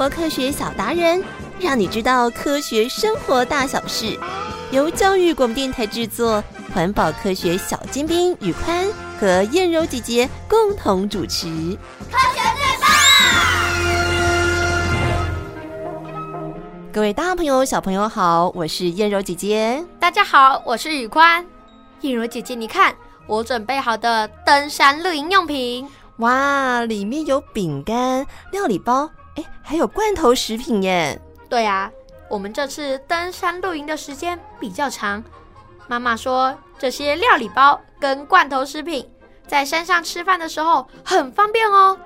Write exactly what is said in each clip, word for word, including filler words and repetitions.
活科学小达人，让你知道科学生活大小事。由教育广播电台制作，环保科学小尖兵宇宽和燕柔姐姐共同主持。科学最棒！各位大朋友、小朋友好，我是燕柔姐姐。大家好，我是宇宽。燕柔姐姐，你看，我准备好的登山露营用品。哇，里面有饼干、料理包，哎，还有罐头食品耶！对啊，我们这次登山露营的时间比较长，妈妈说这些料理包跟罐头食品在山上吃饭的时候很方便哦。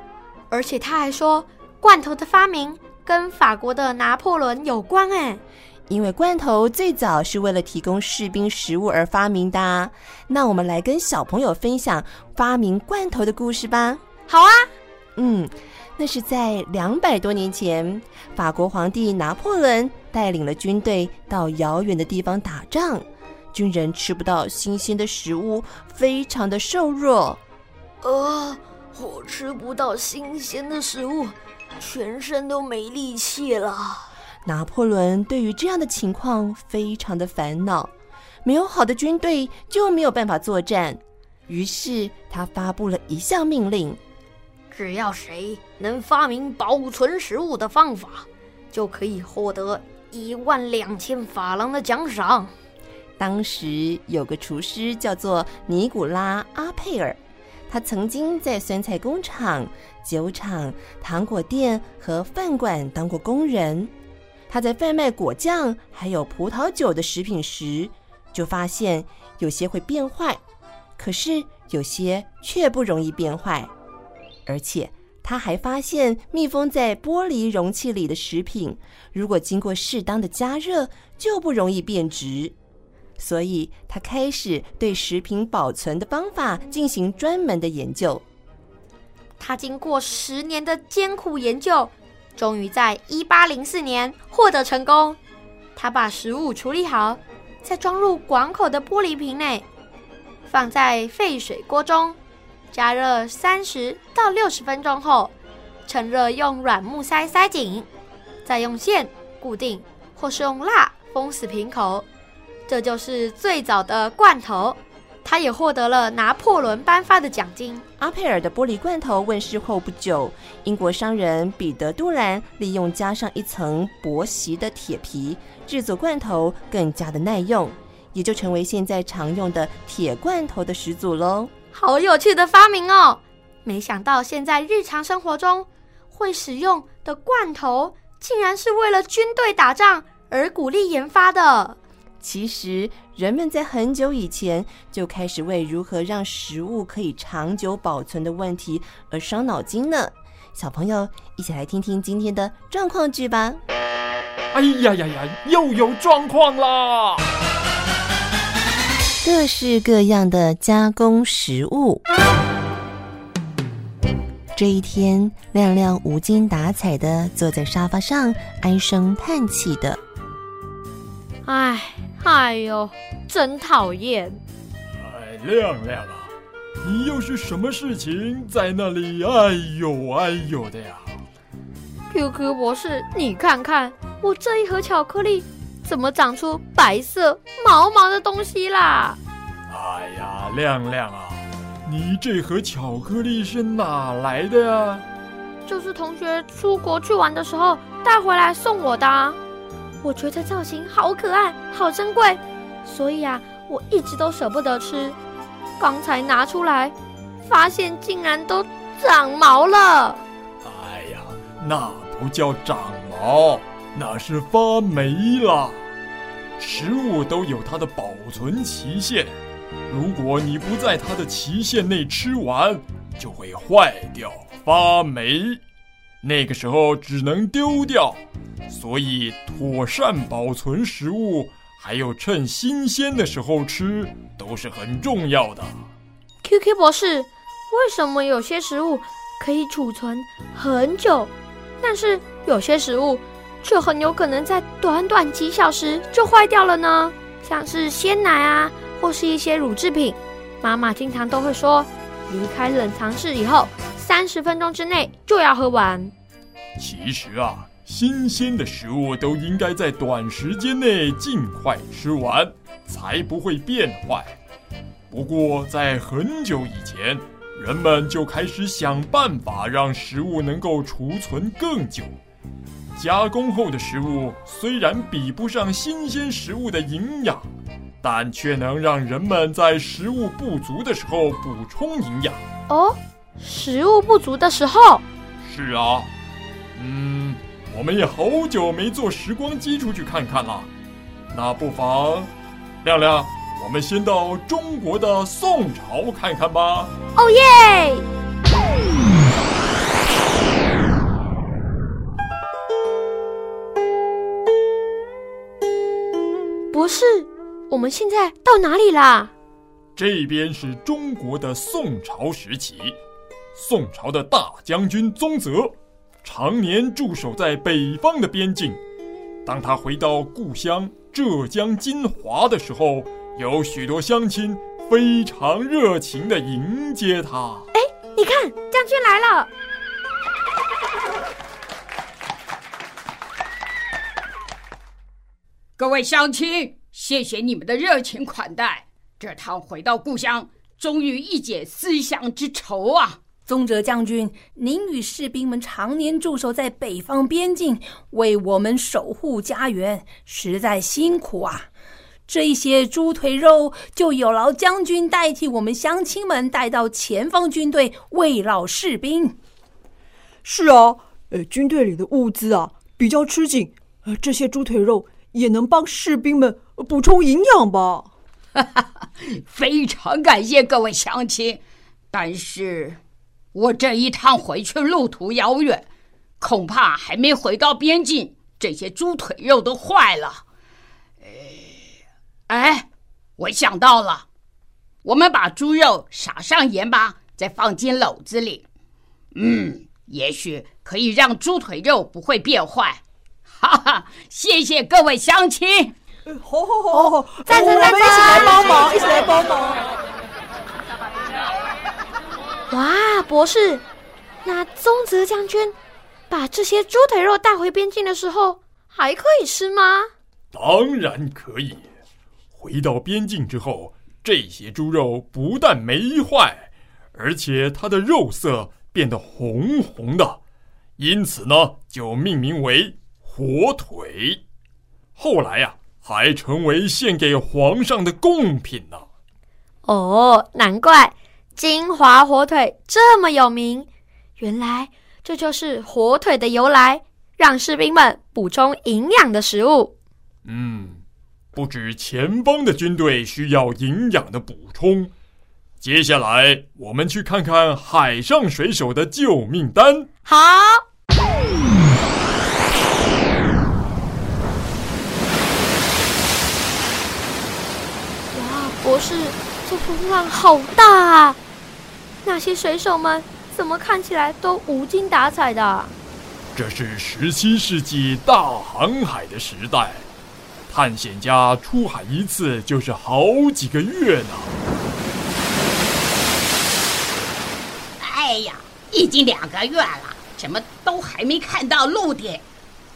而且她还说，罐头的发明跟法国的拿破仑有关哎。因为罐头最早是为了提供士兵食物而发明的啊。那我们来跟小朋友分享发明罐头的故事吧。好啊。嗯，那是在两百多年前，法国皇帝拿破仑带领了军队到遥远的地方打仗，军人吃不到新鲜的食物，非常的瘦弱。呃，我吃不到新鲜的食物，全身都没力气了。拿破仑对于这样的情况非常的烦恼，没有好的军队就没有办法作战，于是他发布了一项命令，只要谁能发明保存食物的方法，就可以获得一万两千法郎的奖赏。当时有个厨师叫做尼古拉·阿佩尔，他曾经在酸菜工厂、酒厂、糖果店和饭馆当过工人。他在贩卖果酱还有葡萄酒的食品时，就发现有些会变坏，可是有些却不容易变坏。而且他还发现，密封在玻璃容器里的食品，如果经过适当的加热，就不容易变质。所以他开始对食品保存的方法进行专门的研究。他经过十年的艰苦研究，终于在一八零四年获得成功。他把食物处理好，再装入广口的玻璃瓶内，放在沸水锅中加热三十到六十分钟后，趁热用软木塞塞紧，再用线固定或是用蜡封死瓶口。这就是最早的罐头。他也获得了拿破仑颁发的奖金。阿佩尔的玻璃罐头问世后不久，英国商人彼得·杜兰利用加上一层薄皮的铁皮制作罐头，更加的耐用，也就成为现在常用的铁罐头的始祖咯。好有趣的发明哦！没想到现在日常生活中会使用的罐头，竟然是为了军队打仗而鼓励研发的。其实人们在很久以前就开始为如何让食物可以长久保存的问题而伤脑筋呢。小朋友，一起来听听今天的状况剧吧。哎呀呀呀，又有状况啦！各式各样的加工食物。这一天，亮亮无精打采地坐在沙发上，唉声叹气的。哎，哎呦，真讨厌！哎，亮亮啊，你又是什么事情在那里哎呦哎呦的呀？ Q Q 博士，你看看我这一盒巧克力怎么长出白色毛毛的东西啦？哎呀，亮亮啊，你这盒巧克力是哪来的呀？就是同学出国去玩的时候带回来送我的啊。我觉得造型好可爱，好珍贵，所以啊，我一直都舍不得吃。刚才拿出来，发现竟然都长毛了。哎呀，那不叫长毛，那是发霉了。食物都有它的保存期限，如果你不在它的期限内吃完，就会坏掉发霉。那个时候只能丢掉，所以妥善保存食物，还有趁新鲜的时候吃，都是很重要的。 Q Q 博士，为什么有些食物可以储存很久，但是有些食物却很有可能在短短几小时就坏掉了呢？像是鲜奶啊，或是一些乳制品，妈妈经常都会说，离开冷藏室以后三十分钟之内就要喝完。其实啊，新鲜的食物都应该在短时间内尽快吃完，才不会变坏。不过，在很久以前，人们就开始想办法让食物能够储存更久。加工后的食物虽然比不上新鲜食物的营养，但却能让人们在食物不足的时候补充营养。哦，食物不足的时候？是啊，嗯，我们也好久没坐时光机出去看看了。那不妨，亮亮，我们先到中国的宋朝看看吧。哦耶！博士，我们现在到哪里啦？这边是中国的宋朝时期，宋朝的大将军宗泽常年驻守在北方的边境。当他回到故乡浙江金华的时候，有许多乡亲非常热情地迎接他。哎，你看，将军来了！各位乡亲，谢谢你们的热情款待，这趟回到故乡，终于一解思乡之愁啊！宗泽将军，您与士兵们常年驻守在北方边境，为我们守护家园，实在辛苦啊！这一些猪腿肉就有劳将军代替我们乡亲们带到前方军队慰劳士兵。是啊，呃，军队里的物资啊比较吃紧，呃，这些猪腿肉也能帮士兵们补充营养吧。非常感谢各位乡亲，但是我这一趟回去路途遥远，恐怕还没回到边境，这些猪腿肉都坏了。哎，我想到了，我们把猪肉撒上盐巴，再放进篓子里，嗯，也许可以让猪腿肉不会变坏。哈哈，谢谢各位乡亲！好好好好，赞赞赞赞！我们一起来帮忙，一起来帮忙！哇，博士，那宗泽将军把这些猪腿肉带回边境的时候，还可以吃吗？当然可以。回到边境之后，这些猪肉不但没坏，而且它的肉色变得红红的，因此呢，就命名为火腿，后来呀、啊、还成为献给皇上的贡品呢、啊。哦，难怪金华火腿这么有名，原来这就是火腿的由来，让士兵们补充营养的食物。嗯，不止前方的军队需要营养的补充，接下来我们去看看海上水手的救命单。好。博士，这风浪好大啊！那些水手们怎么看起来都无精打采的、啊、这是十七世纪大航海的时代，探险家出海一次就是好几个月呢。哎呀，已经两个月了，怎么都还没看到陆地？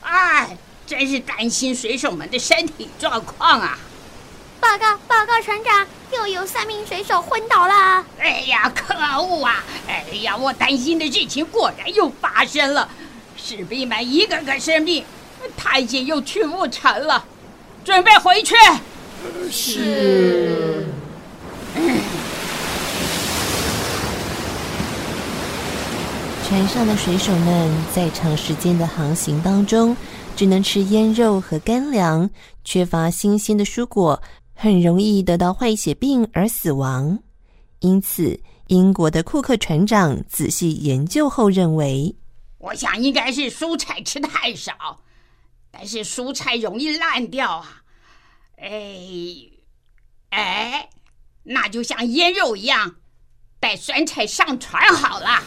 哎，真是担心水手们的身体状况啊！报告报告船长，又有三名水手昏倒了。哎呀，可恶啊！哎呀，我担心的事情果然又发生了，士兵们一个个生病，探险又去不成了，准备回去。是、嗯、船上的水手们在长时间的航行当中，只能吃腌肉和干粮，缺乏新鲜的蔬果，很容易得到坏血病而死亡。因此，英国的库克船长仔细研究后认为，我想应该是蔬菜吃太少，但是蔬菜容易烂掉啊。哎，哎，那就像腌肉一样，带酸菜上船好了。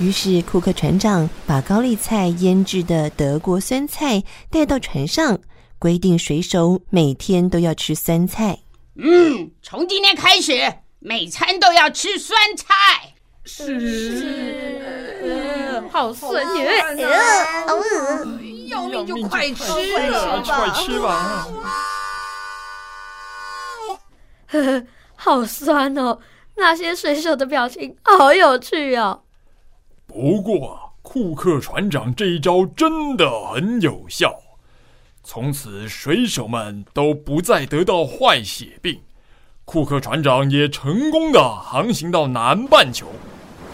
于是库克船长把高丽菜腌制的德国酸菜带到船上，规定水手每天都要吃酸菜。嗯，从今天开始，每餐都要吃酸菜。是，好孙女，要命就快吃了，快吃吧！呵呵，好酸哦，那些水手的表情好有趣哦。不过，库克船长这一招真的很有效，从此水手们都不再得到坏血病。库克船长也成功的航行到南半球，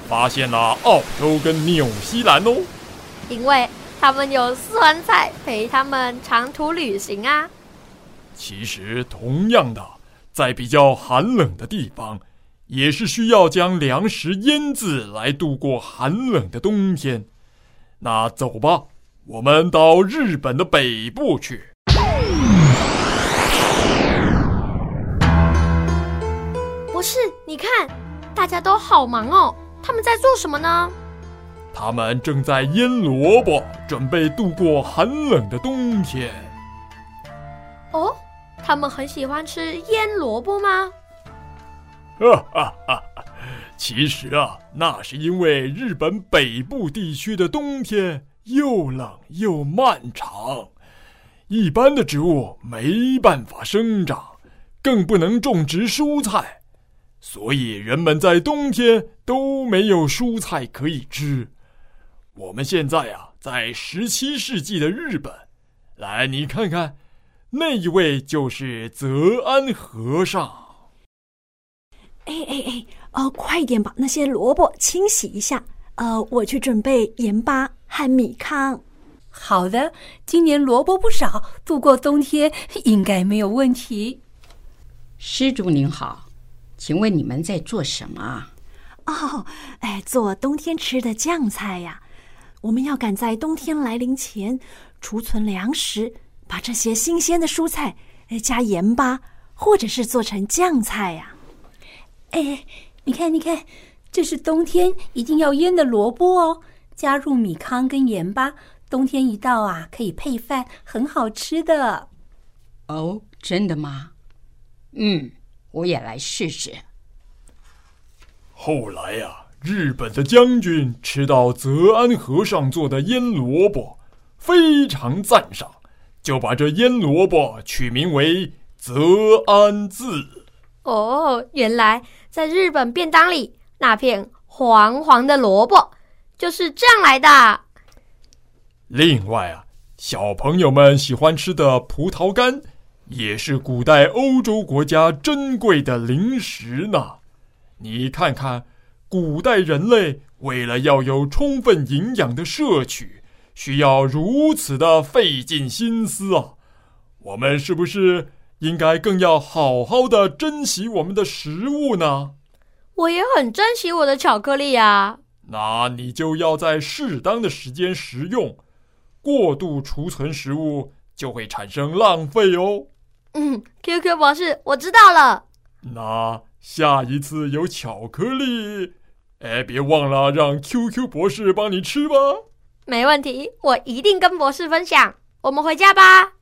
发现了澳洲跟纽西兰哦，因为他们有酸菜陪他们长途旅行啊。其实同样的，在比较寒冷的地方，也是需要将粮食腌制来度过寒冷的冬天。那走吧，我们到日本的北部去。博士，你看，大家都好忙哦，他们在做什么呢？他们正在腌萝卜，准备度过寒冷的冬天。哦，他们很喜欢吃腌萝卜吗？哈哈哈！其实啊，那是因为日本北部地区的冬天又冷又漫长，一般的植物没办法生长，更不能种植蔬菜。所以人们在冬天都没有蔬菜可以吃。我们现在啊，在十七世纪的日本，来，你看看，那一位就是泽安和尚。哎哎哎，呃，快点把那些萝卜清洗一下，呃，我去准备盐巴和米糠。好的，今年萝卜不少，度过冬天应该没有问题。施主您好。请问你们在做什么？哦，哎，做冬天吃的酱菜呀。我们要赶在冬天来临前储存粮食，把这些新鲜的蔬菜加盐巴，或者是做成酱菜呀。哎，你看，你看，这是冬天一定要腌的萝卜哦。加入米糠跟盐巴，冬天一到啊，可以配饭，很好吃的。哦，真的吗？嗯。我也来试试。后来呀、啊，日本的将军吃到泽安和尚做的腌萝卜，非常赞赏，就把这腌萝卜取名为泽安字。哦，原来在日本便当里那片黄黄的萝卜就是这样来的。另外啊，小朋友们喜欢吃的葡萄干，也是古代欧洲国家珍贵的零食呢。你看看，古代人类为了要有充分营养的摄取，需要如此的费尽心思啊。我们是不是应该更要好好的珍惜我们的食物呢？我也很珍惜我的巧克力啊。那你就要在适当的时间食用，过度储存食物就会产生浪费哦。嗯 ，Q Q 博士，我知道了。那下一次有巧克力，哎，别忘了让 Q Q 博士帮你吃吧。没问题，我一定跟博士分享。我们回家吧。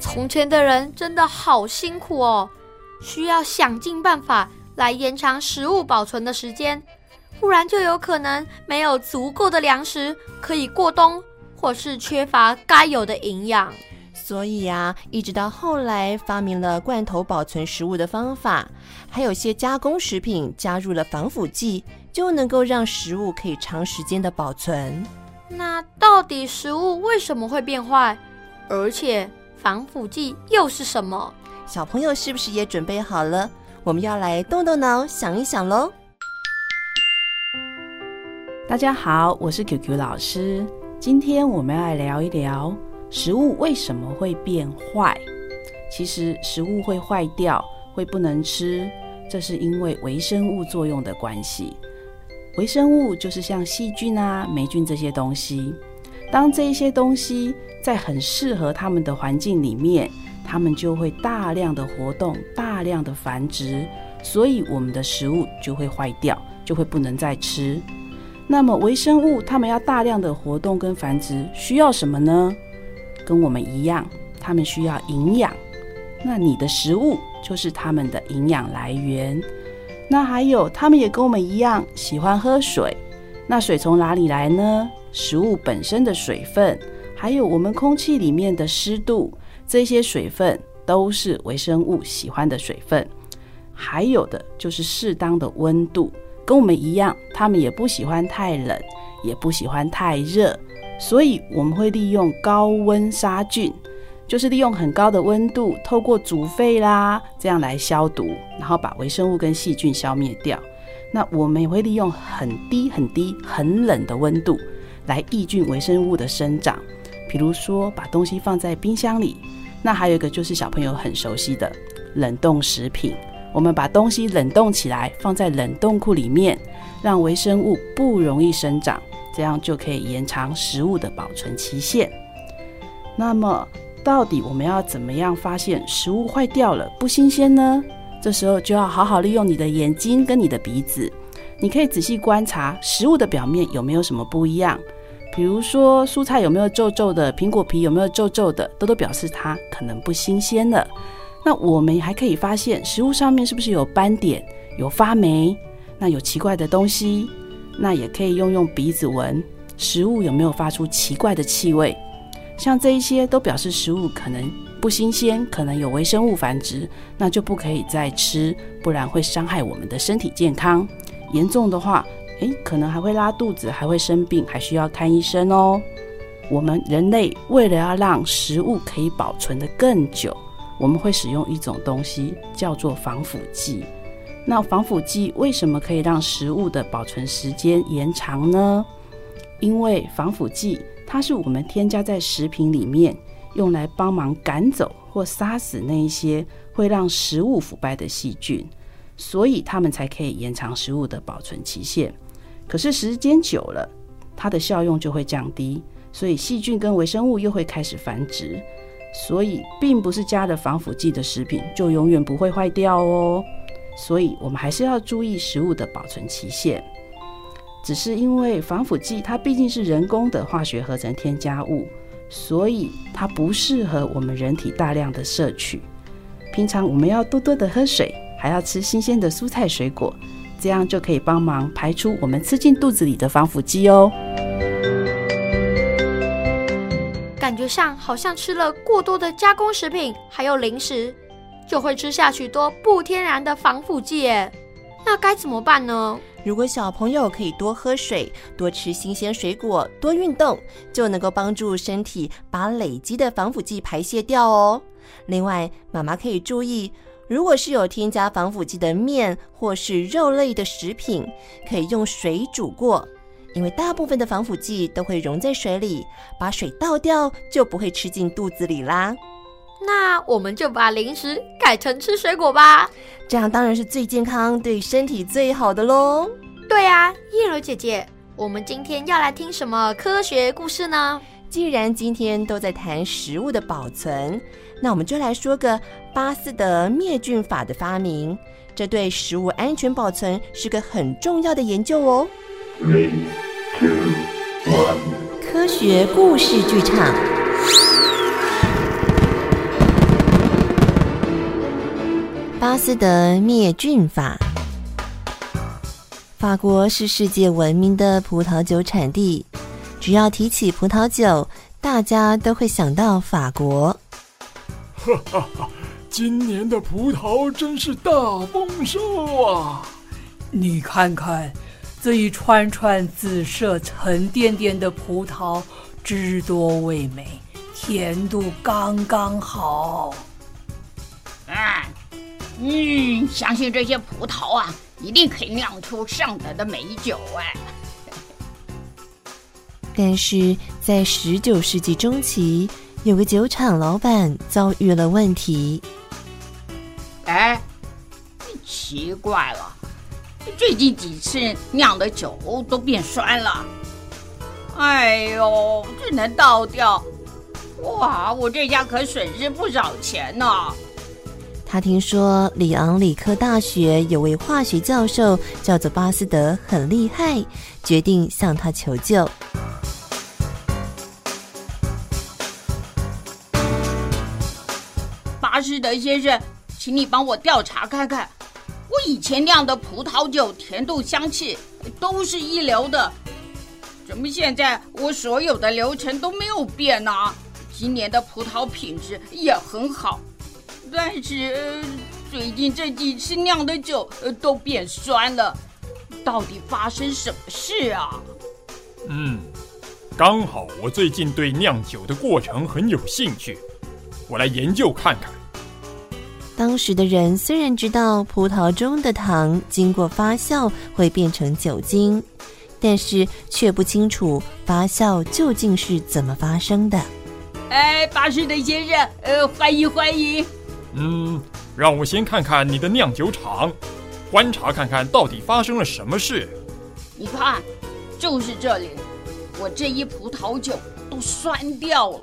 从前的人真的好辛苦哦，需要想尽办法来延长食物保存的时间。不然就有可能没有足够的粮食可以过冬，或是缺乏该有的营养。所以啊，一直到后来发明了罐头保存食物的方法，还有些加工食品加入了防腐剂，就能够让食物可以长时间的保存。那到底食物为什么会变坏？而且防腐剂又是什么？小朋友是不是也准备好了？我们要来动动脑想一想咯。大家好，我是 Q Q 老师。今天我们要来聊一聊食物为什么会变坏。其实食物会坏掉，会不能吃，这是因为微生物作用的关系。微生物就是像细菌啊、霉菌这些东西。当这些东西在很适合它们的环境里面，它们就会大量的活动、大量的繁殖，所以我们的食物就会坏掉，就会不能再吃。那么微生物它们要大量的活动跟繁殖，需要什么呢？跟我们一样，它们需要营养。那你的食物就是它们的营养来源。那还有他们也跟我们一样喜欢喝水，那水从哪里来呢？食物本身的水分，还有我们空气里面的湿度，这些水分都是微生物喜欢的水分。还有的就是适当的温度，跟我们一样，他们也不喜欢太冷，也不喜欢太热，所以我们会利用高温杀菌，就是利用很高的温度，透过煮沸啦，这样来消毒，然后把微生物跟细菌消灭掉。那我们也会利用很低很低很冷的温度来抑菌微生物的生长，比如说把东西放在冰箱里。那还有一个就是小朋友很熟悉的冷冻食品，我们把东西冷冻起来，放在冷冻库里面，让微生物不容易生长，这样就可以延长食物的保存期限。那么到底我们要怎么样发现食物坏掉了不新鲜呢？这时候就要好好利用你的眼睛跟你的鼻子，你可以仔细观察食物的表面有没有什么不一样，比如说蔬菜有没有皱皱的，苹果皮有没有皱皱的，都都表示它可能不新鲜了。那我们还可以发现食物上面是不是有斑点，有发霉，那有奇怪的东西。那也可以用用鼻子闻食物有没有发出奇怪的气味，像这一些都表示食物可能不新鲜，可能有微生物繁殖，那就不可以再吃，不然会伤害我们的身体健康。严重的话诶可能还会拉肚子，还会生病，还需要看医生哦。我们人类为了要让食物可以保存得更久，我们会使用一种东西叫做防腐剂。那防腐剂为什么可以让食物的保存时间延长呢？因为防腐剂它是我们添加在食品里面，用来帮忙赶走或杀死那一些会让食物腐败的细菌，所以它们才可以延长食物的保存期限。可是时间久了，它的效用就会降低，所以细菌跟微生物又会开始繁殖。所以并不是加了防腐剂的食品就永远不会坏掉哦，所以我们还是要注意食物的保存期限。只是因为防腐剂它毕竟是人工的化学合成添加物，所以它不适合我们人体大量的摄取。平常我们要多多的喝水，还要吃新鲜的蔬菜水果，这样就可以帮忙排出我们吃进肚子里的防腐剂哦。感觉上好像吃了过多的加工食品还有零食，就会吃下许多不天然的防腐剂耶，那该怎么办呢？如果小朋友可以多喝水，多吃新鲜水果，多运动，就能够帮助身体把累积的防腐剂排泄掉哦。另外妈妈可以注意，如果是有添加防腐剂的面或是肉类的食品，可以用水煮过，因为大部分的防腐剂都会溶在水里，把水倒掉就不会吃进肚子里啦。那我们就把零食改成吃水果吧，这样当然是最健康对身体最好的咯。对啊，燕柔姐姐，我们今天要来听什么科学故事呢？既然今天都在谈食物的保存，那我们就来说个巴斯德灭菌法的发明，这对食物安全保存是个很重要的研究哦。三、二、一 科学故事剧场。巴斯德灭菌法。法国是世界闻名的葡萄酒产地，只要提起葡萄酒，大家都会想到法国。哈哈哈，今年的葡萄真是大丰收啊！你看看这一串串紫色沉甸甸的葡萄，汁多味美，甜度刚刚好。啊，嗯，相信这些葡萄啊，一定可以酿出上等的美酒哎。但是在十九世纪中期，有个酒厂老板遭遇了问题。哎，奇怪了。最近几次酿的酒都变酸了，哎呦，这能倒掉？哇，我这家可损失不少钱呢、啊。他听说里昂理科大学有位化学教授叫做巴斯德，很厉害，决定向他求救。巴斯德先生，请你帮我调查看看。我以前酿的葡萄酒甜度香气都是一流的，怎么现在我所有的流程都没有变呢？今年的葡萄品质也很好，但是、呃、最近这几次酿的酒、呃、都变酸了，到底发生什么事啊？嗯，刚好我最近对酿酒的过程很有兴趣，我来研究看看。当时的人虽然知道葡萄中的糖经过发酵会变成酒精，但是却不清楚发酵究竟是怎么发生的。哎，巴士的先生，呃，欢迎欢迎。嗯，让我先看看你的酿酒厂，观察看看到底发生了什么事。你看，就是这里，我这一葡萄酒都酸掉了。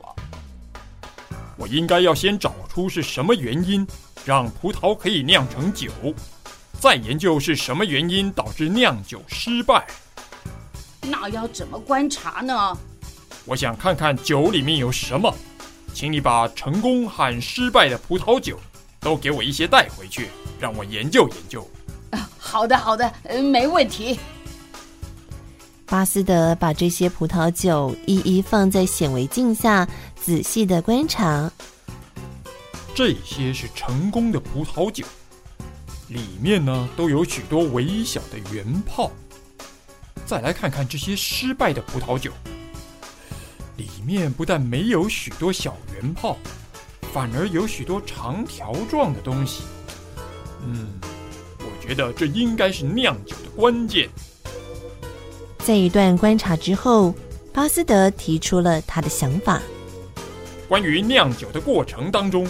我应该要先找出是什么原因让葡萄可以酿成酒，再研究是什么原因导致酿酒失败。那要怎么观察呢？我想看看酒里面有什么，请你把成功和失败的葡萄酒都给我一些带回去，让我研究研究。啊，好的好的，没问题。巴斯德把这些葡萄酒一一放在显微镜下仔细的观察。这些是成功的葡萄酒，里面呢都有许多微小的圆泡。再来看看这些失败的葡萄酒，里面不但没有许多小圆泡，反而有许多长条状的东西。嗯，我觉得这应该是酿酒的关键。在一段观察之后，巴斯德提出了他的想法。关于酿酒的过程当中，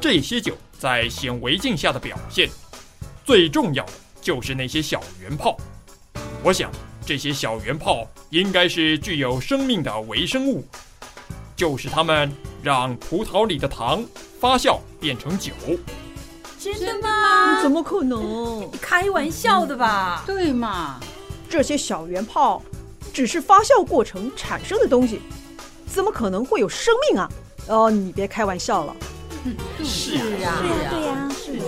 这些酒在显微镜下的表现，最重要的就是那些小圆泡。我想，这些小圆泡应该是具有生命的微生物，就是它们让葡萄里的糖发酵变成酒。真的吗？怎么可能？开玩笑的吧？嗯、对嘛？这些小圆泡只是发酵过程产生的东西，怎么可能会有生命啊？哦，你别开玩笑了。嗯、是啊，是啊，对啊，是啊。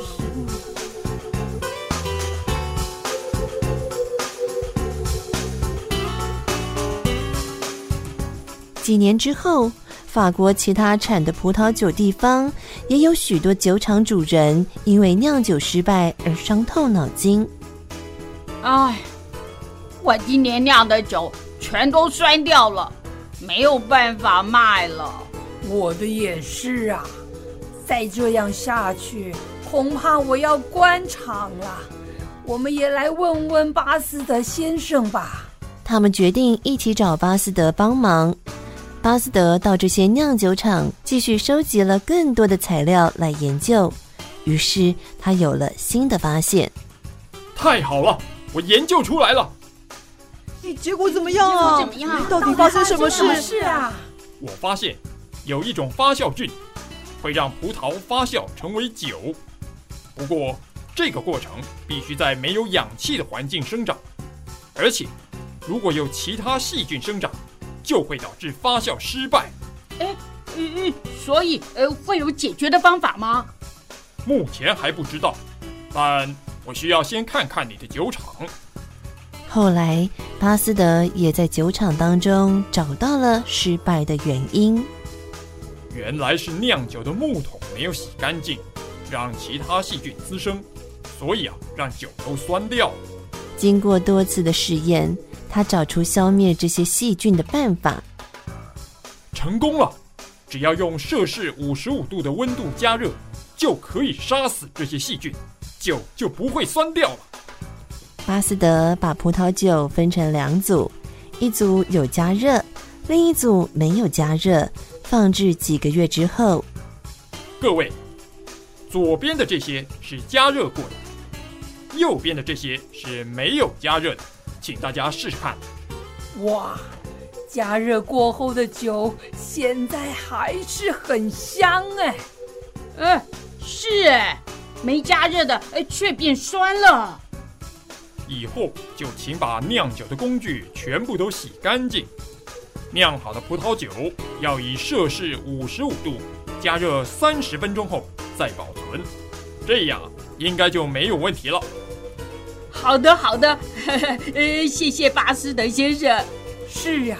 几年之后，法国其他产的葡萄酒地方也有许多酒厂主人因为酿酒失败而伤透脑筋。哎。我今年酿的酒全都酸掉了，没有办法卖了。我的也是啊，再这样下去，恐怕我要关厂了。我们也来问问巴斯德先生吧。他们决定一起找巴斯德帮忙。巴斯德到这些酿酒厂继续收集了更多的材料来研究，于是他有了新的发现。太好了，我研究出来了。结果怎么样啊？怎么样？到底发生什么事啊？我发现有一种发酵菌会让葡萄发酵成为酒，不过这个过程必须在没有氧气的环境生长，而且如果有其他细菌生长，就会导致发酵失败。哎，嗯嗯，所以呃会有解决的方法吗？目前还不知道，但我需要先看看你的酒厂。后来巴斯德也在酒厂当中找到了失败的原因，原来是酿酒的木桶没有洗干净，让其他细菌滋生，所以啊，让酒都酸掉了。经过多次的试验，他找出消灭这些细菌的办法，成功了。只要用摄氏五十五度的温度加热，就可以杀死这些细菌，酒就不会酸掉了。巴斯德把葡萄酒分成两组，一组有加热，另一组没有加热，放置几个月之后。各位，左边的这些是加热过的，右边的这些是没有加热的，请大家试试看。哇，加热过后的酒现在还是很香哎！嗯，是哎，没加热的哎却变酸了。以后就请把酿酒的工具全部都洗干净，酿好的葡萄酒要以摄氏五十五度加热三十分钟后再保存，这样应该就没有问题了。好的，好的，呵呵呃，谢谢巴斯德先生。是啊，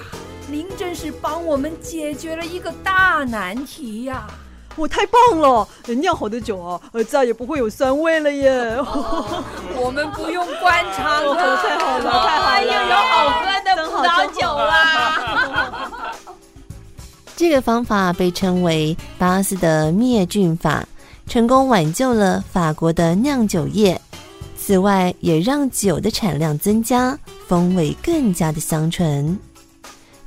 您真是帮我们解决了一个大难题呀、啊！我太棒了，酿好的酒啊，再也不会有酸味了耶！哦、我们不用灌肠了、哦，太好了，太好了，又有好喝的葡萄酒啦！这个方法被称为巴斯德灭菌法，成功挽救了法国的酿酒业。此外，也让酒的产量增加，风味更加的香醇。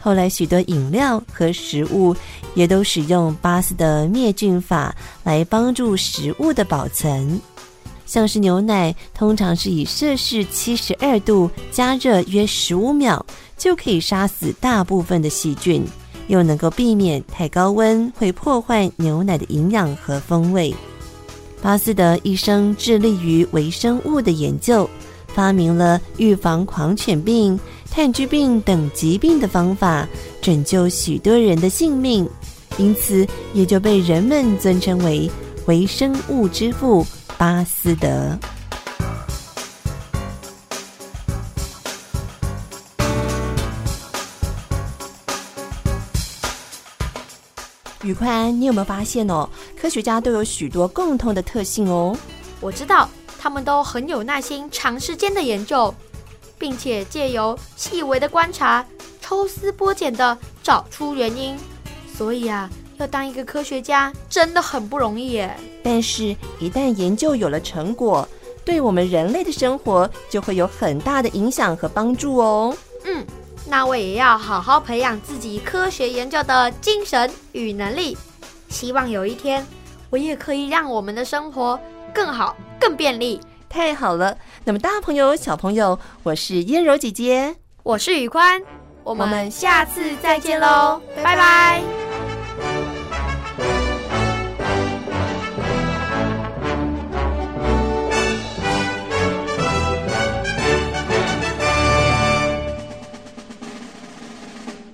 后来，许多饮料和食物也都使用巴斯德灭菌法来帮助食物的保存。像是牛奶，通常是以摄氏七十二度加热约十五秒，就可以杀死大部分的细菌。又能够避免太高温会破坏牛奶的营养和风味。巴斯德一生致力于微生物的研究，发明了预防狂犬病、炭疽病等疾病的方法，拯救许多人的性命，因此也就被人们尊称为微生物之父巴斯德。宇宽安，你有没有发现哦？科学家都有许多共同的特性哦。我知道，他们都很有耐心，长时间的研究，并且借由细微的观察，抽丝剥茧的找出原因。所以啊，要当一个科学家真的很不容易耶。但是，一旦研究有了成果，对我们人类的生活就会有很大的影响和帮助哦。嗯。那我也要好好培养自己科学研究的精神与能力，希望有一天我也可以让我们的生活更好更便利。太好了，那么大朋友小朋友，我是燕柔姐姐，我是宇宽，我们下次再见咯，拜拜。拜拜。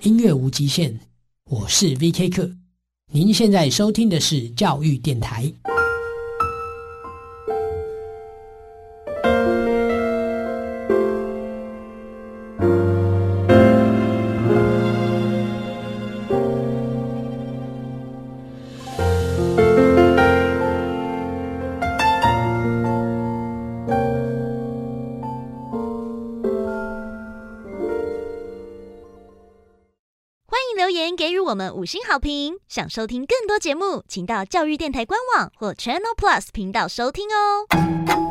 音乐无极限，我是 V K 课，您现在收听的是教育电台。我们五星好评，想收听更多节目，请到教育电台官网或 Channel Plus 频道收听哦。